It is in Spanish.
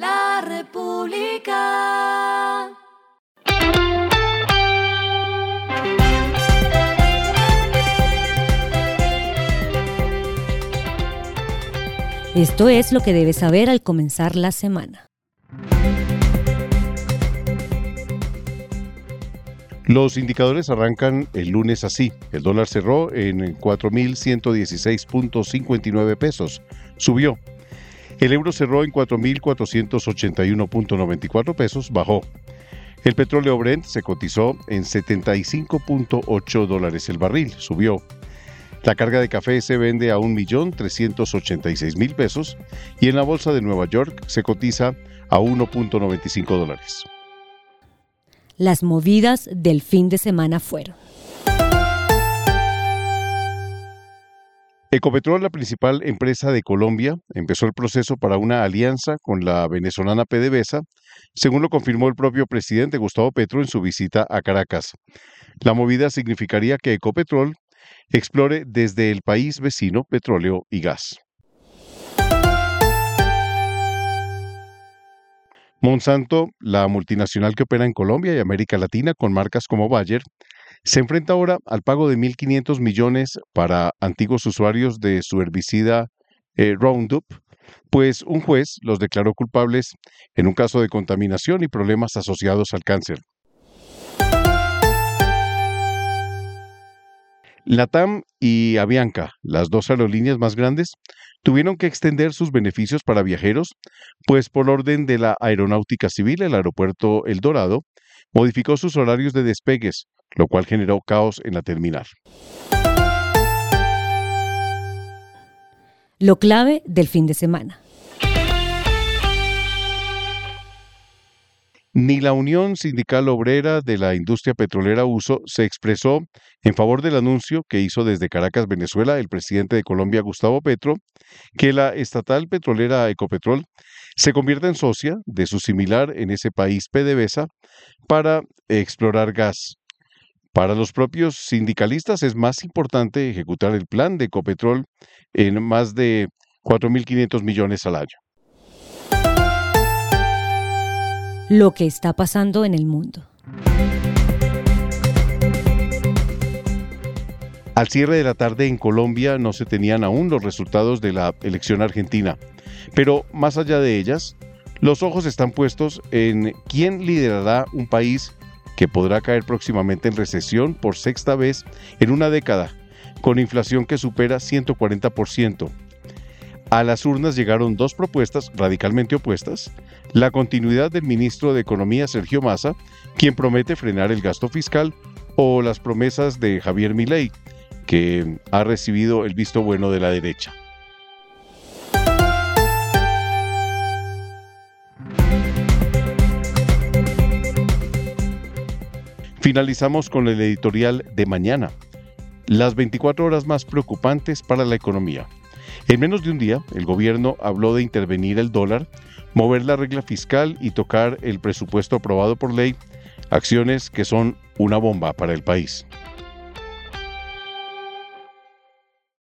La República. Esto es lo que debes saber al comenzar la semana. Los indicadores arrancan el lunes así. El dólar cerró en 4.116.59 pesos. Subió. El euro cerró en 4.481.94 pesos. Bajó. El petróleo Brent se cotizó en 75.8 dólares el barril. Subió. La carga de café se vende a 1.386.000 pesos y en la bolsa de Nueva York se cotiza a 1.95 dólares. Las movidas del fin de semana fueron. Ecopetrol, la principal empresa de Colombia, empezó el proceso para una alianza con la venezolana PDVSA, según lo confirmó el propio presidente Gustavo Petro en su visita a Caracas. La movida significaría que Ecopetrol explore desde el país vecino petróleo y gas. Monsanto, la multinacional que opera en Colombia y América Latina con marcas como Bayer, se enfrenta ahora al pago de 1.500 millones para antiguos usuarios de su herbicida Roundup, pues un juez los declaró culpables en un caso de contaminación y problemas asociados al cáncer. Latam y Avianca, las dos aerolíneas más grandes, tuvieron que extender sus beneficios para viajeros, pues por orden de la Aeronáutica Civil, el aeropuerto El Dorado modificó sus horarios de despegues, lo cual generó caos en la terminal. Lo clave del fin de semana. Ni la Unión Sindical Obrera de la Industria Petrolera Uso se expresó en favor del anuncio que hizo desde Caracas, Venezuela, el presidente de Colombia, Gustavo Petro, que la estatal petrolera Ecopetrol se convierta en socia de su similar en ese país PDVSA para explorar gas. Para los propios sindicalistas es más importante ejecutar el plan de Ecopetrol en más de 4.500 millones al año. Lo que está pasando en el mundo. Al cierre de la tarde en Colombia no se tenían aún los resultados de la elección argentina, pero más allá de ellas, los ojos están puestos en quién liderará un país que podrá caer próximamente en recesión por sexta vez en una década, con inflación que supera 140%. A las urnas llegaron dos propuestas radicalmente opuestas: la continuidad del ministro de Economía Sergio Massa, quien promete frenar el gasto fiscal, o las promesas de Javier Milei, que ha recibido el visto bueno de la derecha. Finalizamos con el editorial de mañana: las 24 horas más preocupantes para la economía. En menos de un día, el gobierno habló de intervenir el dólar, mover la regla fiscal y tocar el presupuesto aprobado por ley, acciones que son una bomba para el país.